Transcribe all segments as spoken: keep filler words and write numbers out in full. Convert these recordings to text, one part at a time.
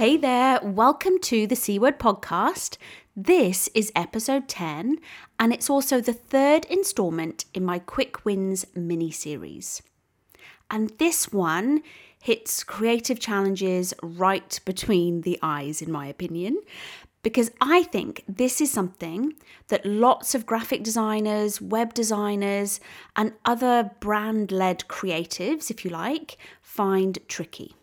Hey there, welcome to the C Word Podcast. This is episode ten, and it's also the third installment in my Quick Wins mini-series. And this one hits creative challenges right between the eyes, in my opinion, because I think this is something that lots of graphic designers, web designers, and other brand-led creatives, if you like, find tricky.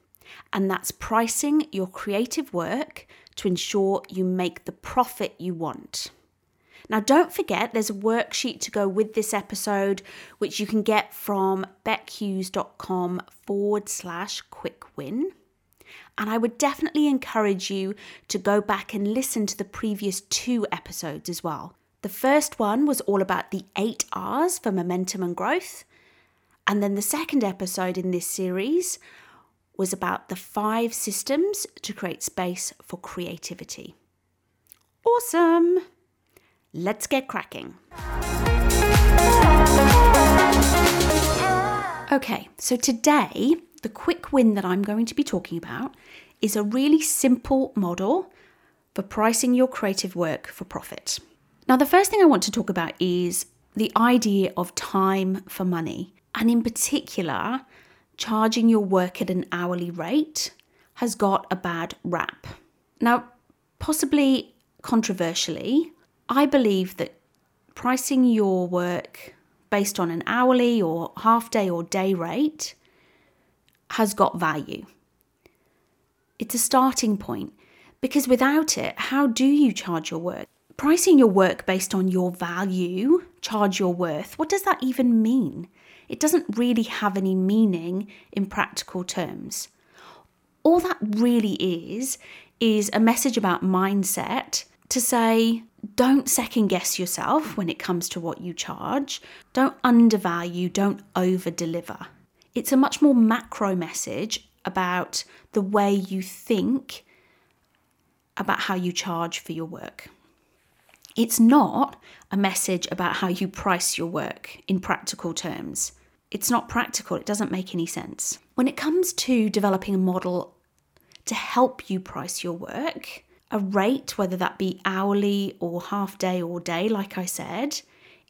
And that's pricing your creative work to ensure you make the profit you want. Now, don't forget, there's a worksheet to go with this episode, which you can get from bechughes.com forward slash quick win. And I would definitely encourage you to go back and listen to the previous two episodes as well. The first one was all about the eight R's for momentum and growth. And then the second episode in this series was about the five systems to create space for creativity. Awesome! Let's get cracking. Okay, so today, the quick win that I'm going to be talking about is a really simple model for pricing your creative work for profit. Now, the first thing I want to talk about is the idea of time for money, and in particular, charging your work at an hourly rate has got a bad rap. Now, possibly controversially, I believe that pricing your work based on an hourly or half day or day rate has got value. It's a starting point, because without it, how do you charge your work? Pricing your work based on your value, charge your worth, what does that even mean? It doesn't really have any meaning in practical terms. All that really is, is a message about mindset to say, don't second guess yourself when it comes to what you charge. Don't undervalue, don't over deliver. It's a much more macro message about the way you think about how you charge for your work. It's not a message about how you price your work in practical terms. It's not practical. It doesn't make any sense. When it comes to developing a model to help you price your work, a rate, whether that be hourly or half day or day, like I said,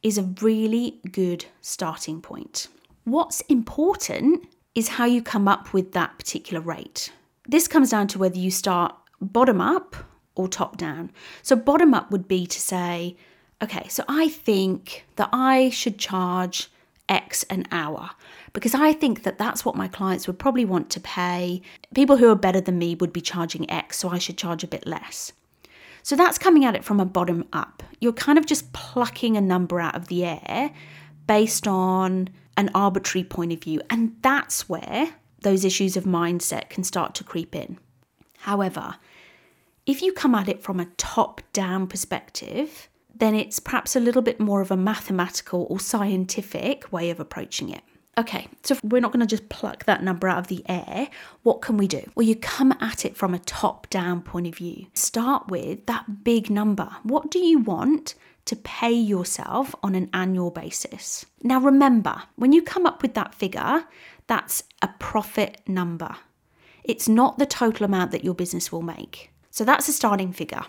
is a really good starting point. What's important is how you come up with that particular rate. This comes down to whether you start bottom up or top down. So bottom up would be to say, okay, so I think that I should charge X an hour because I think that that's what my clients would probably want to pay. People who are better than me would be charging X, so I should charge a bit less. So that's coming at it from a bottom up. You're kind of just plucking a number out of the air based on an arbitrary point of view. And that's where those issues of mindset can start to creep in. However, if you come at it from a top-down perspective, then it's perhaps a little bit more of a mathematical or scientific way of approaching it. Okay, so if we're not going to just pluck that number out of the air. What can we do? Well, you come at it from a top-down point of view. Start with that big number. What do you want to pay yourself on an annual basis? Now, remember, when you come up with that figure, that's a profit number. It's not the total amount that your business will make. So that's a starting figure.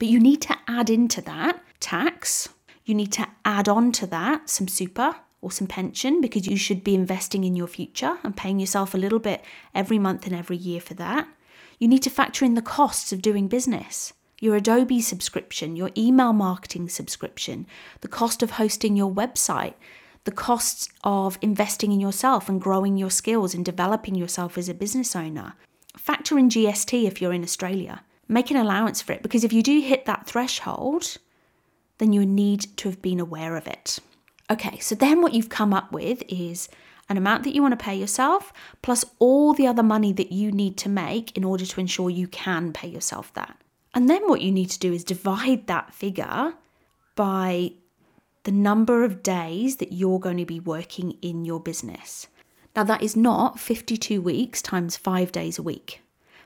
But you need to add into that tax. You need to add on to that some super or some pension because you should be investing in your future and paying yourself a little bit every month and every year for that. You need to factor in the costs of doing business, your Adobe subscription, your email marketing subscription, the cost of hosting your website, the costs of investing in yourself and growing your skills and developing yourself as a business owner. Factor in G S T if you're in Australia. Make an allowance for it, because if you do hit that threshold, then you need to have been aware of it. Okay, so then what you've come up with is an amount that you want to pay yourself, plus all the other money that you need to make in order to ensure you can pay yourself that. And then what you need to do is divide that figure by the number of days that you're going to be working in your business. Now, that is not fifty-two weeks times five days a week,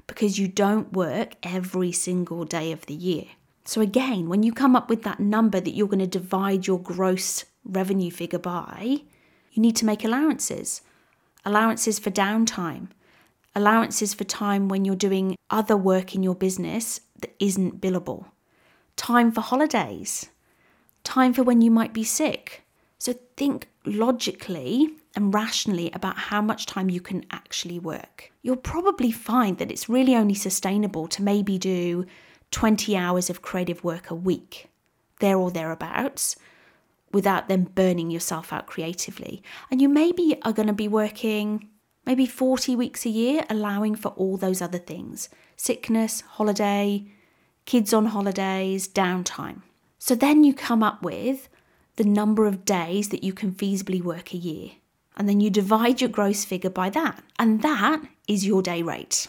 because you don't work every single day of the year. So again, when you come up with that number that you're going to divide your gross revenue figure by, you need to make allowances. Allowances for downtime, allowances for time when you're doing other work in your business that isn't billable, time for holidays, time for when you might be sick. So think logically and rationally about how much time you can actually work. You'll probably find that it's really only sustainable to maybe do twenty hours of creative work a week, there or thereabouts, without then burning yourself out creatively. And you maybe are going to be working maybe forty weeks a year, allowing for all those other things, sickness, holiday, kids on holidays, downtime. So then you come up with the number of days that you can feasibly work a year. And then you divide your gross figure by that. And that is your day rate.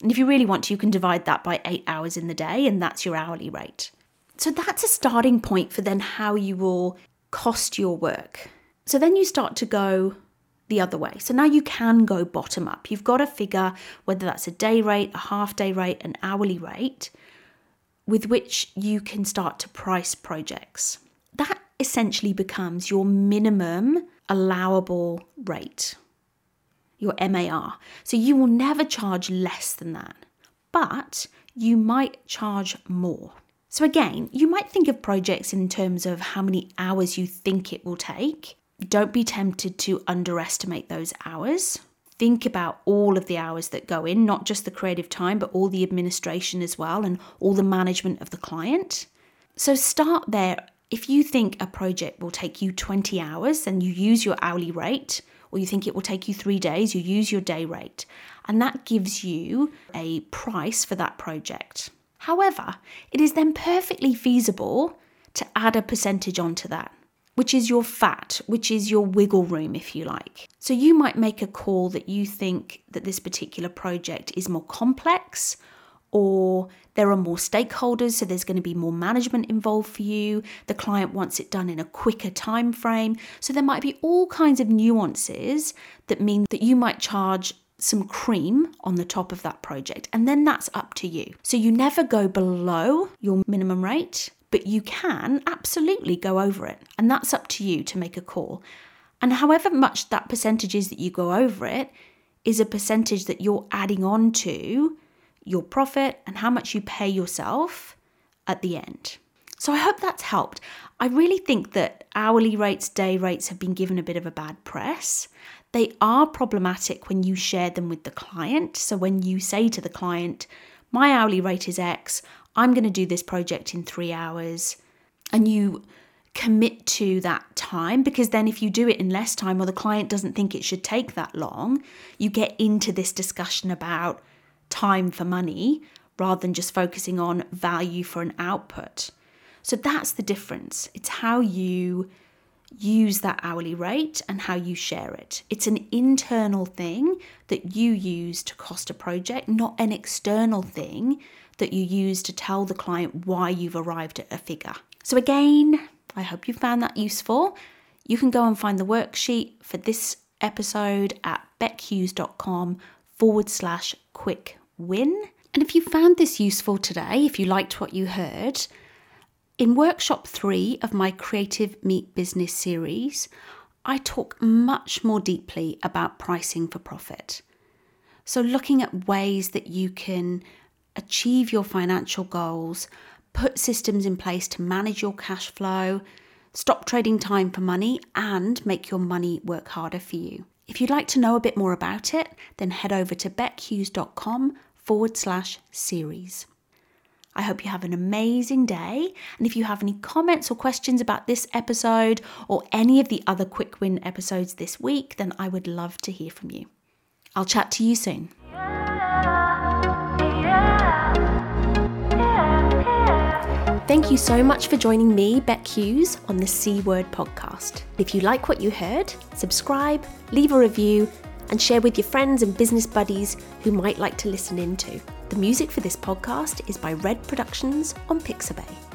And if you really want to, you can divide that by eight hours in the day, and that's your hourly rate. So that's a starting point for then how you will cost your work. So then you start to go the other way. So now you can go bottom up. You've got to figure whether that's a day rate, a half day rate, an hourly rate, with which you can start to price projects. That essentially becomes your minimum allowable rate, your M A R. So you will never charge less than that, but you might charge more. So again, you might think of projects in terms of how many hours you think it will take. Don't be tempted to underestimate those hours. Think about all of the hours that go in, not just the creative time, but all the administration as well and all the management of the client. So start there. If you think a project will take you twenty hours, then you use your hourly rate, or you think it will take you three days, you use your day rate. And that gives you a price for that project. However, it is then perfectly feasible to add a percentage onto that, which is your fat, which is your wiggle room, if you like. So you might make a call that you think that this particular project is more complex, or there are more stakeholders, so there's going to be more management involved for you. The client wants it done in a quicker time frame. So there might be all kinds of nuances that mean that you might charge some cream on the top of that project, and then that's up to you. So you never go below your minimum rate, but you can absolutely go over it, and that's up to you to make a call. And however much that percentage is that you go over it is a percentage that you're adding on to your profit and how much you pay yourself at the end. So I hope that's helped. I really think that hourly rates, day rates have been given a bit of a bad press. They are problematic when you share them with the client. So when you say to the client, my hourly rate is X, I'm going to do this project in three hours. And you commit to that time, because then if you do it in less time or the client doesn't think it should take that long, you get into this discussion about time for money rather than just focusing on value for an output. So that's the difference. It's how you use that hourly rate and how you share it. It's an internal thing that you use to cost a project, not an external thing that you use to tell the client why you've arrived at a figure. So again, I hope you found that useful. You can go and find the worksheet for this episode at bechughes.com forward slash quick win. And if you found this useful today, if you liked what you heard, in workshop three of my Creative Meet Business series, I talk much more deeply about pricing for profit. So looking at ways that you can achieve your financial goals, put systems in place to manage your cash flow, stop trading time for money, and make your money work harder for you. If you'd like to know a bit more about it, then head over to bechughes.com forward slash series. I hope you have an amazing day. And if you have any comments or questions about this episode or any of the other quick win episodes this week, then I would love to hear from you. I'll chat to you soon. Thank you so much for joining me, Bec Hughes, on the C Word Podcast. If you like what you heard, subscribe, leave a review, and share with your friends and business buddies who might like to listen in too. The music for this podcast is by Red Productions on Pixabay.